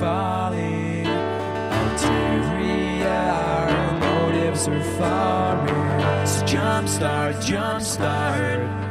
Falling arteria, our motives are farming. So jumpstart, jumpstart.